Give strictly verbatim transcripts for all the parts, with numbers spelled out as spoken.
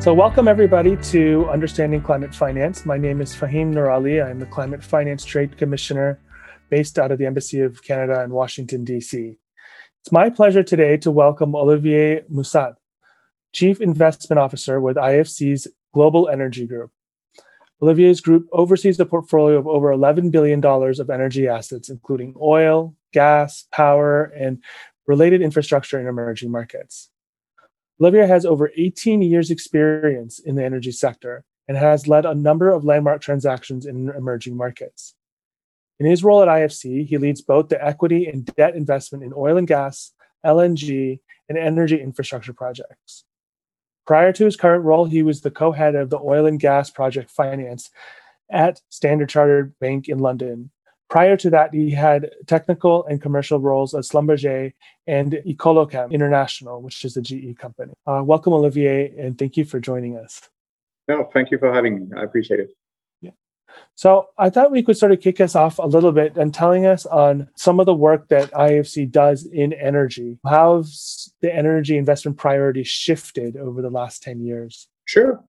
So welcome everybody to Understanding Climate Finance. My name is Fahim Nurali. I'm the Climate Finance Trade Commissioner based out of the Embassy of Canada in Washington, D C. It's my pleasure today to welcome Olivier Moussad, Chief Investment Officer with I F C's Global Energy Group. Olivier's group oversees a portfolio of over eleven billion dollars of energy assets, including oil, gas, power, and related infrastructure in emerging markets. Olivier has over eighteen years experience in the energy sector and has led a number of landmark transactions in emerging markets. In his role at I F C, he leads both the equity and debt investment in oil and gas, L N G, and energy infrastructure projects. Prior to his current role, he was the co-head of the oil and gas project finance at Standard Chartered Bank in London. Prior to that, he had technical and commercial roles at Schlumberger and Ecolochem International, which is a G E company. Uh, welcome, Olivier, and thank you for joining us. No, thank you for having me. I appreciate it. Yeah. So I thought we could sort of kick us off a little bit and telling us on some of the work that I F C does in energy. How's the energy investment priority shifted over the last ten years? Sure.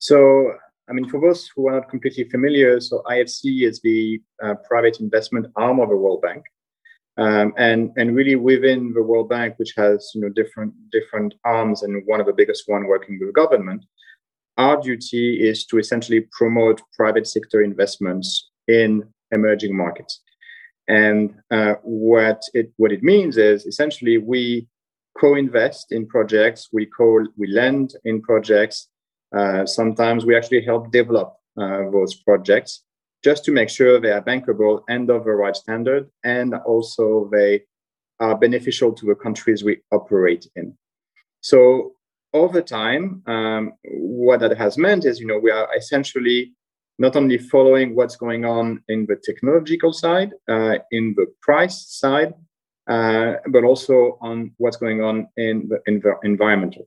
So I mean, for those who are not completely familiar, so I F C is the uh, private investment arm of the World Bank, um, and and really within the World Bank, which has you know different different arms, and one of the biggest one working with government, our duty is to essentially promote private sector investments in emerging markets, and uh, what it what it means is essentially we co-invest in projects, we co we lend in projects. Uh, sometimes we actually help develop uh, those projects just to make sure they are bankable and of the right standard, and also they are beneficial to the countries we operate in. So over time, um, what that has meant is, you know, we are essentially not only following what's going on in the technological side, uh, in the price side, uh, but also on what's going on in the, in the environmental.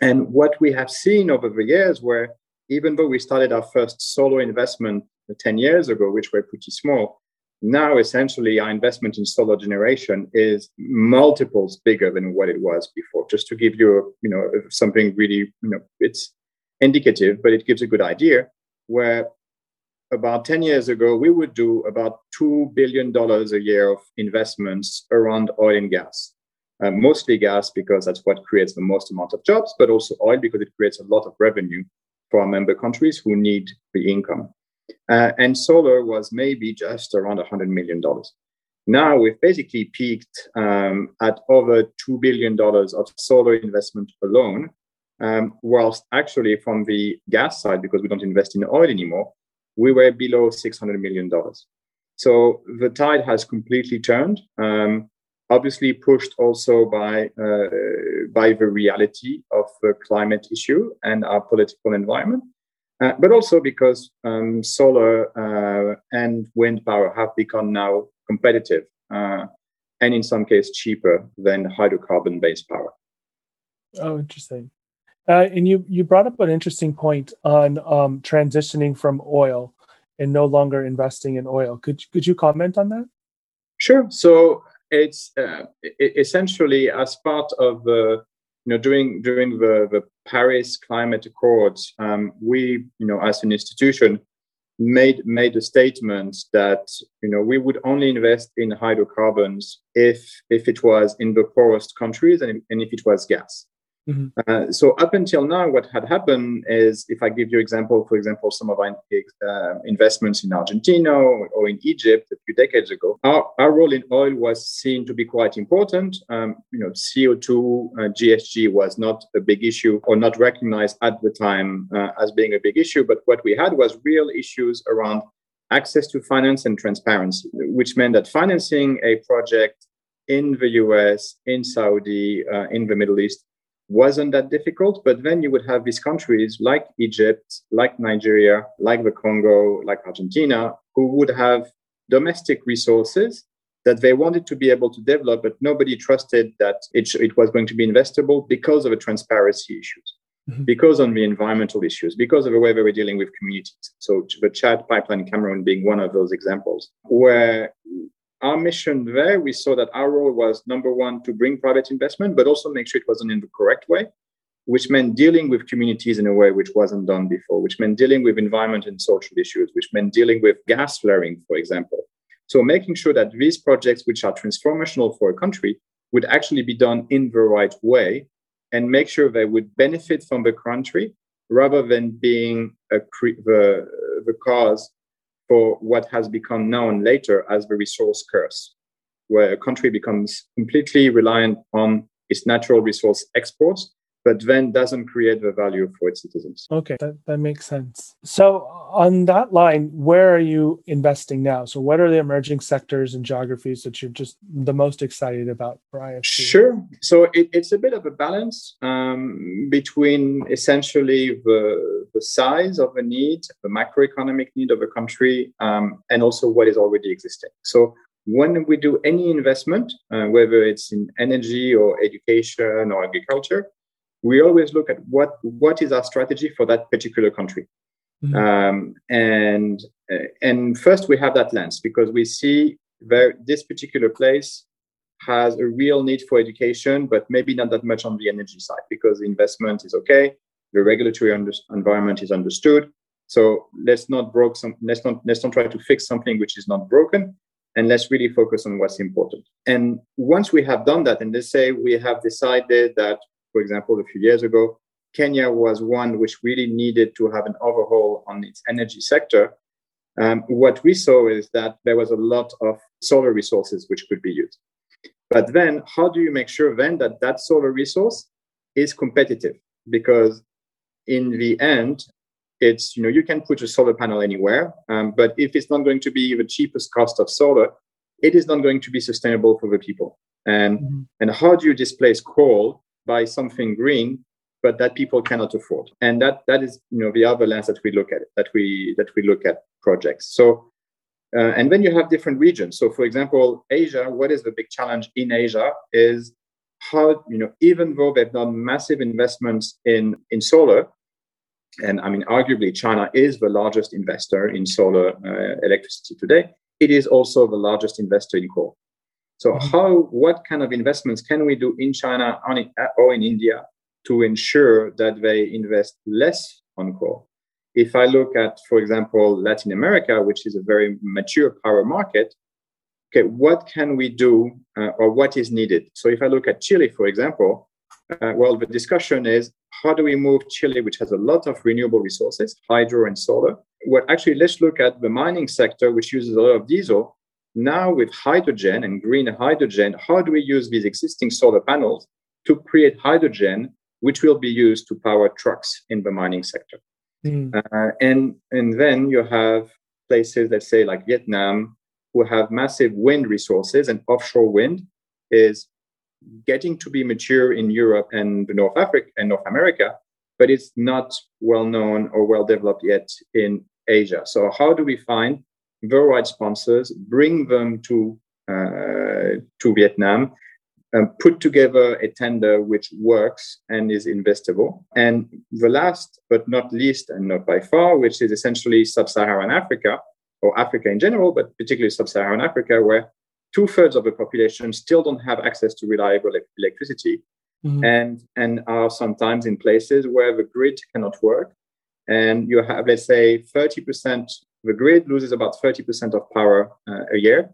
And what we have seen over the years, where even though we started our first solo investment ten years ago, which were pretty small, now essentially our investment in solar generation is multiples bigger than what it was before. Just to give you, you know, something really, you know, it's indicative, but it gives a good idea, where about ten years ago, we would do about two billion dollars a year of investments around oil and gas. Uh, mostly gas, because that's what creates the most amount of jobs, but also oil, because it creates a lot of revenue for our member countries who need the income. Uh, and solar was maybe just around one hundred million dollars. Now we've basically peaked um, at over two billion dollars of solar investment alone, um, whilst actually from the gas side, because we don't invest in oil anymore, we were below six hundred million dollars. So the tide has completely turned. Um, Obviously pushed also by uh, by the reality of the climate issue and our political environment, uh, but also because um, solar uh, and wind power have become now competitive uh, and in some cases cheaper than hydrocarbon-based power. Oh, interesting. Uh, and you, you brought up an interesting point on um, transitioning from oil and no longer investing in oil. Could, could you comment on that? Sure. So It's uh, essentially as part of the, you know, during during the, the Paris Climate Accords, um, we, you know, as an institution, made made a statement that, you know, we would only invest in hydrocarbons if if it was in the poorest countries and and if it was gas. Mm-hmm. Uh, so up until now, what had happened is, if I give you example, for example, some of our uh, investments in Argentina or in Egypt a few decades ago, our, our role in oil was seen to be quite important. Um, you know, C O two, uh, G H G was not a big issue or not recognized at the time uh, as being a big issue. But what we had was real issues around access to finance and transparency, which meant that financing a project in the U S, in Saudi, uh, in the Middle East, wasn't that difficult, but then you would have these countries like Egypt, like Nigeria, like the Congo, like Argentina, who would have domestic resources that they wanted to be able to develop, but nobody trusted that it, sh- it was going to be investable because of the transparency issues, mm-hmm. because of the environmental issues, because of the way they were dealing with communities. So the Chad Pipeline in Cameroon being one of those examples, where our mission there, we saw that our role was, number one, to bring private investment, but also make sure it was done in the correct way. which meant dealing with communities in a way which wasn't done before, which meant dealing with environment and social issues, which meant dealing with gas flaring, for example. So making sure that these projects, which are transformational for a country, would actually be done in the right way and make sure they would benefit from the country rather than being a cre- the, the cause for what has become known later as the resource curse, where a country becomes completely reliant on its natural resource exports, but then doesn't create the value for its citizens. Okay, that, that makes sense. So on that line, where are you investing now? So what are the emerging sectors and geographies that you're just the most excited about for I F C? Sure. So it, it's a bit of a balance um, between essentially the, the size of the need, the macroeconomic need of a country, um, and also what is already existing. So when we do any investment, uh, whether it's in energy or education or agriculture, we always look at what, what is our strategy for that particular country. Mm-hmm. Um, and and first, we have that lens because we see where this particular place has a real need for education, but maybe not that much on the energy side because the investment is okay. The regulatory under- environment is understood. So let's not broke some, let's not, let's not try to fix something which is not broken. And let's really focus on what's important. And once we have done that, and let's say we have decided that, for example, a few years ago, Kenya was one which really needed to have an overhaul on its energy sector. Um, what we saw is that there was a lot of solar resources which could be used. But then how do you make sure then that that solar resource is competitive? Because in the end, it's, you know, you can put a solar panel anywhere, um, but if it's not going to be the cheapest cost of solar, it is not going to be sustainable for the people. And, mm-hmm. and how do you displace coal by something green, but that people cannot afford? And that that is, you know, the other lens that we look at it, that we that we look at projects. So, uh, and then you have different regions. So, for example, Asia. What is the big challenge in Asia is how, you know, even though they've done massive investments in in solar, and I mean, arguably, China is the largest investor in solar uh, electricity today. It is also the largest investor in coal. So how, what kind of investments can we do in China or in India to ensure that they invest less on coal? If I look at, for example, Latin America, which is a very mature power market, okay, what can we do uh, or what is needed? So if I look at Chile, for example, uh, well, the discussion is how do we move Chile, which has a lot of renewable resources, hydro and solar? Well, actually, let's look at the mining sector, which uses a lot of diesel. Now with hydrogen and green hydrogen, how do we use these existing solar panels to create hydrogen, which will be used to power trucks in the mining sector? Mm. Uh, and, and then you have places, let's say like Vietnam, who have massive wind resources, and offshore wind is getting to be mature in Europe and North Africa and North America, but it's not well known or well developed yet in Asia. So how do we find the right sponsors, bring them to uh, to Vietnam, um, put together a tender which works and is investable? And the last but not least, and not by far, which is essentially sub-Saharan Africa, or Africa in general, but particularly sub-Saharan Africa, where two-thirds of the population still don't have access to reliable electricity, mm-hmm. and, and are sometimes in places where the grid cannot work. And you have, let's say, thirty percent. The grid loses about thirty percent of power uh, a year.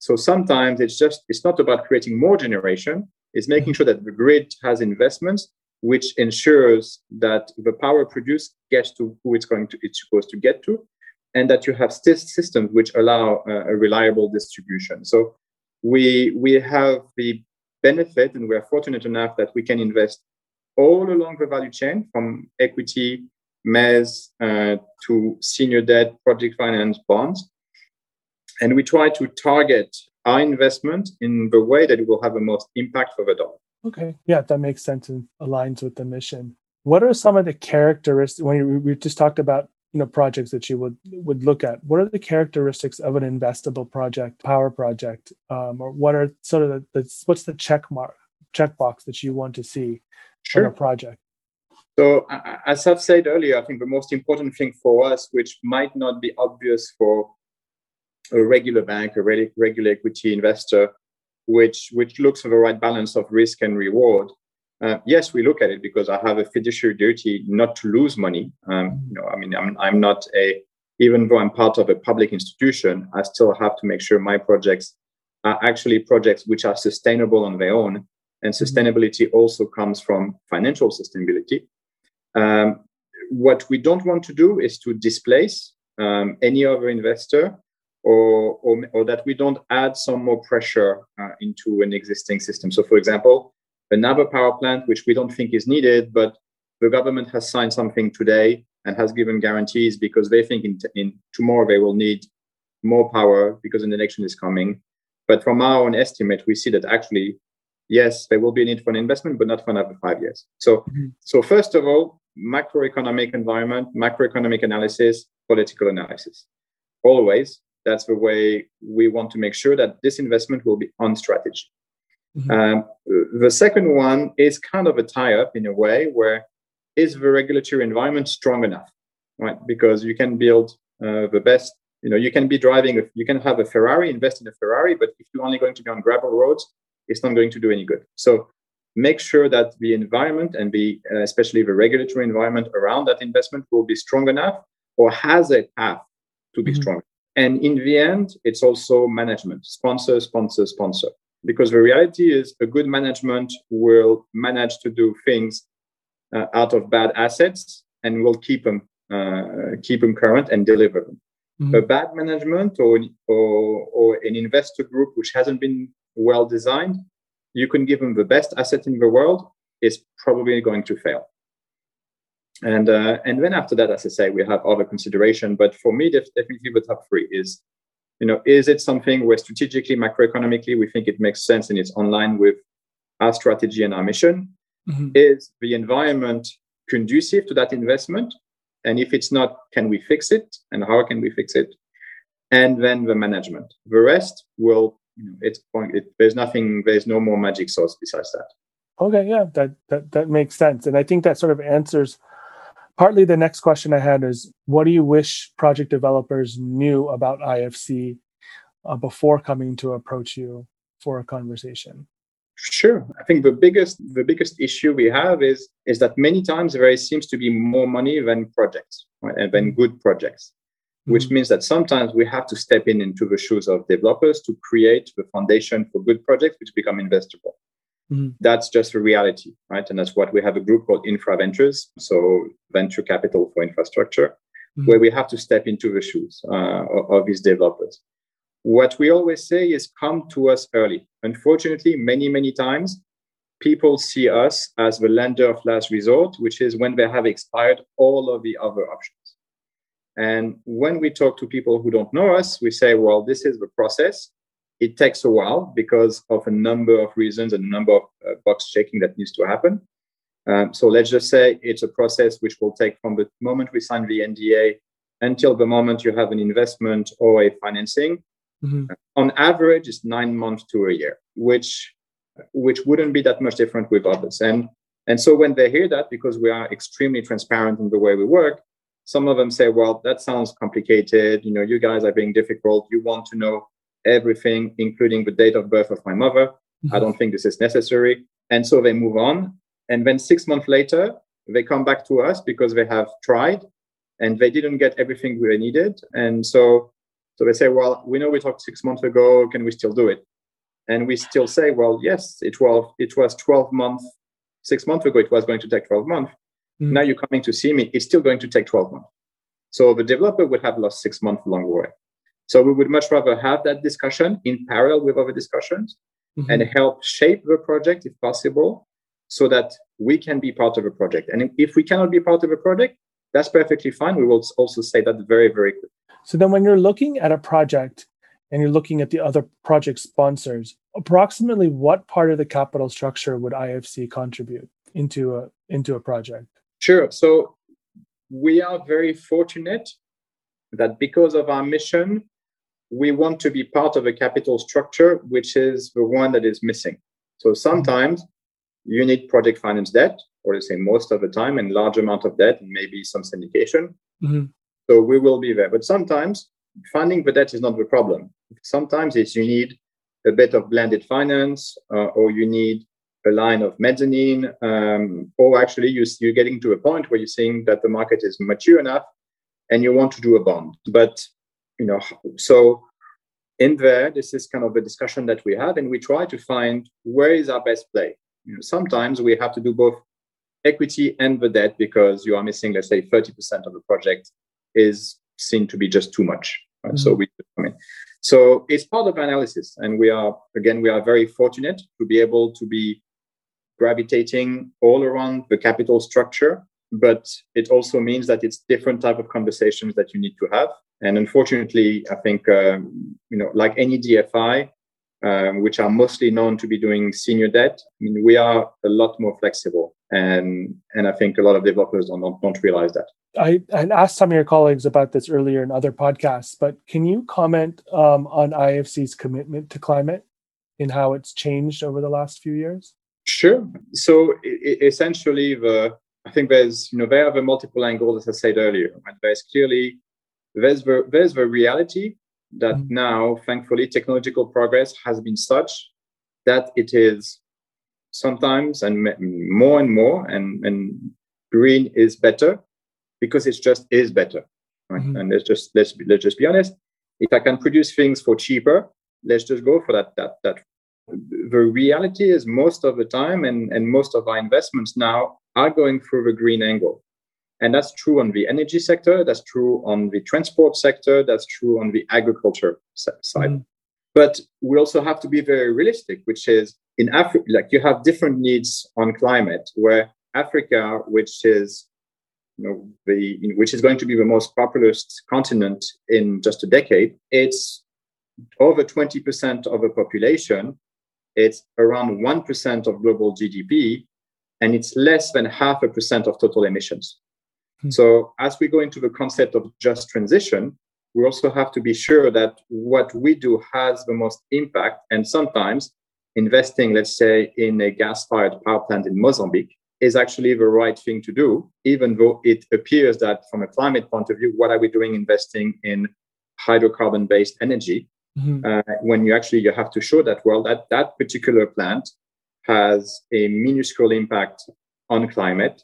So sometimes it's just, it's not about creating more generation. It's making sure that the grid has investments, which ensures that the power produced gets to who it's going to, it's supposed to get to, and that you have st- systems which allow uh, a reliable distribution. So we, we have the benefit, and we are fortunate enough that we can invest all along the value chain, from equity, M E S uh, to senior debt, project finance, bonds. And we try to target our investment in the way that it will have the most impact for the dollar. Okay. Yeah, that makes sense and aligns with the mission. What are some of the characteristics, when you, we just talked about, you know, projects that you would, would look at, what are the characteristics of an investable project, power project? Um, or what are sort of the, the what's the check mark, checkbox that you want to see sure. in a project? So as I've said earlier, I think the most important thing for us, which might not be obvious for a regular bank, a regular equity investor, which which looks for the right balance of risk and reward, Uh, yes, we look at it because I have a fiduciary duty not to lose money. Um, you know, I mean, I'm, I'm not a, even though I'm part of a public institution, I still have to make sure my projects are actually projects which are sustainable on their own. And sustainability also comes from financial sustainability. Um, what we don't want to do is to displace um, any other investor or, or, or that we don't add some more pressure uh, into an existing system. So, for example, another power plant, which we don't think is needed, but the government has signed something today and has given guarantees because they think in, t- in tomorrow they will need more power because an election is coming. But from our own estimate, we see that actually, yes, there will be a need for an investment, but not for another five years. So, mm-hmm. so first of all, macroeconomic environment, macroeconomic analysis, political analysis. Always, that's the way we want to make sure that this investment will be on strategy. Mm-hmm. Um, the second one is kind of a tie-up in a way where is the regulatory environment strong enough, right? Because you can build uh, the best, you know, you can be driving, a, you can have a Ferrari, invest in a Ferrari, but if you're only going to be on gravel roads, it's not going to do any good. So make sure that the environment and the, uh, especially the regulatory environment around that investment will be strong enough or has a path to be mm-hmm. strong. And in the end, it's also management, sponsor, sponsor, sponsor. Because the reality is a good management will manage to do things uh, out of bad assets and will keep them, uh, keep them current and deliver them. Mm-hmm. A bad management or, or, or an investor group which hasn't been well designed, you can give them the best asset in the world, is probably going to fail. And uh, and then after that, as I say, we have other consideration. But for me, definitely the top three is, you know, is it something where strategically, macroeconomically, we think it makes sense and it's online with our strategy and our mission? Mm-hmm. Is the environment conducive to that investment? And if it's not, can we fix it? And how can we fix it? And then the management. The rest will, you know, it's point. It, there's nothing. There's no more magic sauce besides that. Okay, yeah, that, that that makes sense, and I think that sort of answers partly the next question I had is, what do you wish project developers knew about I F C uh, before coming to approach you for a conversation? Sure, I think the biggest the biggest issue we have is is that many times there seems to be more money than projects, right, and than good projects. Which means that sometimes we have to step in into the shoes of developers to create the foundation for good projects which become investable. Mm-hmm. That's just a reality, right? And that's what we have a group called Infra Ventures, so venture capital for infrastructure, mm-hmm. where we have to step into the shoes uh, of these developers. What we always say is come to us early. Unfortunately, many, many times, people see us as the lender of last resort, which is when they have expired all of the other options. And when we talk to people who don't know us, we say, well, this is the process. It takes a while because of a number of reasons and a number of uh, box checking that needs to happen. Um, so let's just say it's a process which will take from the moment we sign the N D A until the moment you have an investment or a financing. Mm-hmm. On average, it's nine months to a year, which which wouldn't be that much different with others. And, and so when they hear that, because we are extremely transparent in the way we work, some of them say, well, that sounds complicated. You know, you guys are being difficult. You want to know everything, including the date of birth of my mother. Mm-hmm. I don't think this is necessary. And so they move on. And then six months later, they come back to us because they have tried and they didn't get everything we needed. And so, so they say, well, we know we talked six months ago. Can we still do it? And we still say, well, yes, it was, it was twelve months. Six months ago, it was going to take twelve months. Mm-hmm. Now you're coming to see me, it's still going to take twelve months. So the developer would have lost six months along the way. So we would much rather have that discussion in parallel with other discussions mm-hmm. and help shape the project if possible so that we can be part of a project. And if we cannot be part of a project, that's perfectly fine. We will also say that very, very quickly. So then when you're looking at a project and you're looking at the other project sponsors, approximately what part of the capital structure would I F C contribute into a, into a project? Sure. So we are very fortunate that because of our mission, we want to be part of a capital structure, which is the one that is missing. So sometimes you need project finance debt, or to say most of the time, and large amount of debt, and maybe some syndication. Mm-hmm. So we will be there. But sometimes funding the debt is not the problem. Sometimes it's you need a bit of blended finance, uh, or you need a line of mezzanine, um, or actually you, you're getting to a point where you're seeing that the market is mature enough and you want to do a bond. But, you know, so in there, this is kind of a discussion that we had, and we try to find where is our best play. You know, sometimes we have to do both equity and the debt because you are missing, let's say, thirty percent of the project is seen to be just too much. Right? Mm-hmm. So we, I mean, so it's part of analysis, and we are, again, we are very fortunate to be able to be gravitating all around the capital structure, but it also means that it's different type of conversations that you need to have. And unfortunately, I think, um, you know, like any D F I, um, which are mostly known to be doing senior debt, I mean, we are a lot more flexible. And and I think a lot of developers don't, don't realize that. I, I asked some of your colleagues about this earlier in other podcasts, but can you comment um, on I F C's commitment to climate and how it's changed over the last few years? Sure. So I- essentially, the I think there's, you know, there are the multiple angles, as I said earlier. And there's clearly, there's the, there's the reality that mm-hmm. now, thankfully, technological progress has been such that it is sometimes and more and more, and, and green is better because it just is better. Right? Mm-hmm. And let's just let's be, let's just be honest. If I can produce things for cheaper, let's just go for that. That that the reality is most of the time, and, and most of our investments now are going through the green angle. And that's true on the energy sector, that's true on the transport sector, that's true on the agriculture se- side. Mm-hmm. But we also have to be very realistic, which is in Africa, like you have different needs on climate, where Africa, which is, you know, the, which is going to be the most populous continent in just a decade, it's over twenty percent of the population, it's around one percent of global G D P, and it's less than half a percent of total emissions. Mm-hmm. So as we go into the concept of just transition, we also have to be sure that what we do has the most impact. And sometimes investing, let's say, in a gas-fired power plant in Mozambique is actually the right thing to do, even though it appears that from a climate point of view, what are we doing investing in hydrocarbon-based energy? Mm-hmm. Uh, when you actually you have to show that, well, that that particular plant has a minuscule impact on climate.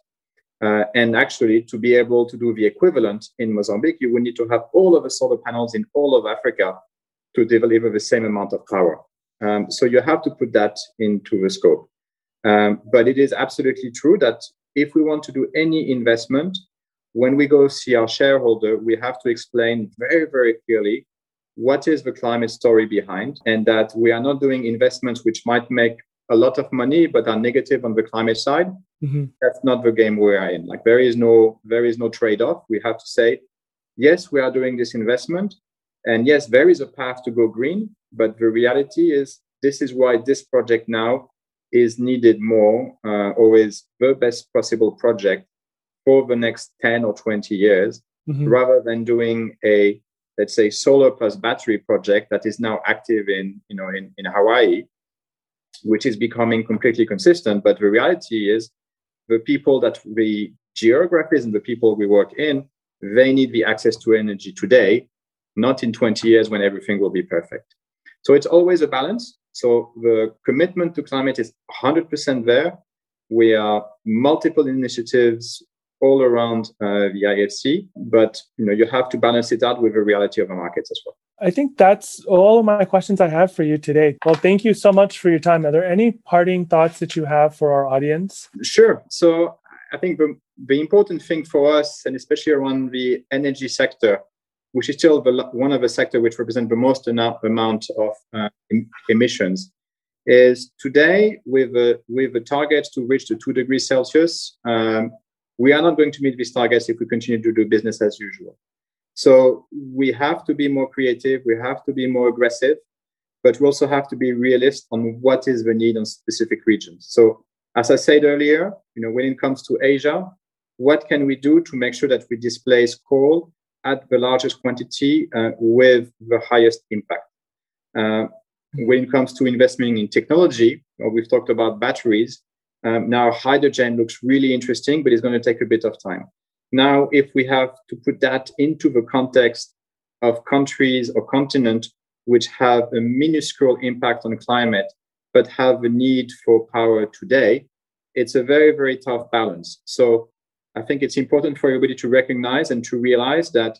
Uh, and actually, to be able to do the equivalent in Mozambique, you would need to have all of the solar panels in all of Africa to deliver the same amount of power. Um, so you have to put that into the scope. Um, but it is absolutely true that if we want to do any investment, when we go see our shareholder, we have to explain very, very clearly what is the climate story behind, and that we are not doing investments which might make a lot of money but are negative on the climate side. Mm-hmm. That's not the game we are in. Like there is no there is no trade-off. We have to say, yes, we are doing this investment, and yes, there is a path to go green, but the reality is this is why this project now is needed more, uh, or is the best possible project for the next ten or twenty years, mm-hmm. rather than doing a, let's say, solar plus battery project that is now active in, you know, in, in Hawaii, which is becoming completely consistent. But the reality is the people that the geographies and the people we work in, they need the access to energy today, not in twenty years when everything will be perfect. So it's always a balance. So the commitment to climate is one hundred percent there. We are multiple initiatives all around uh, the I F C, but you know you have to balance it out with the reality of the markets as well. I think that's all of my questions I have for you today. Well, thank you so much for your time. Are there any parting thoughts that you have for our audience? Sure. So I think the, the important thing for us, and especially around the energy sector, which is still the, one of the sectors which represent the most amount of uh, em- emissions, is today with a, with a target to reach the two degrees Celsius, um, we are not going to meet these targets if we continue to do business as usual. So we have to be more creative, we have to be more aggressive, but we also have to be realistic on what is the need on specific regions. So as I said earlier, you know, when it comes to Asia, what can we do to make sure that we displace coal at the largest quantity uh, with the highest impact? Uh, when it comes to investing in technology, well, we've talked about batteries. Um, now hydrogen looks really interesting, but it's going to take a bit of time. Now, if we have to put that into the context of countries or continent which have a minuscule impact on climate, but have a need for power today, it's a very, very tough balance. So I think it's important for everybody to recognize and to realize that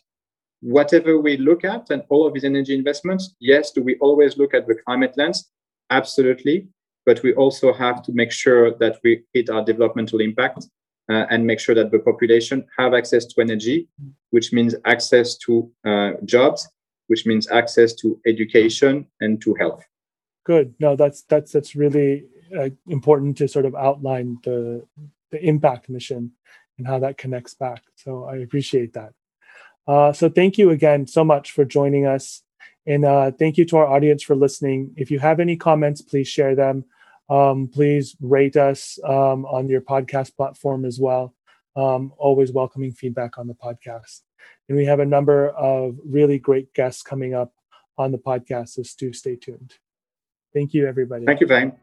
whatever we look at and all of these energy investments, yes, do we always look at the climate lens? Absolutely. But we also have to make sure that we hit our developmental impact uh, and make sure that the population have access to energy, which means access to uh, jobs, which means access to education and to health. Good. No, that's that's that's really uh, important to sort of outline the the impact mission and how that connects back. So I appreciate that. Uh, so thank you again so much for joining us. And uh, thank you to our audience for listening. If you have any comments, please share them. Um, please rate us um, on your podcast platform as well. Um, always welcoming feedback on the podcast. And we have a number of really great guests coming up on the podcast, so do stay tuned. Thank you, everybody. Thank you, Fahim.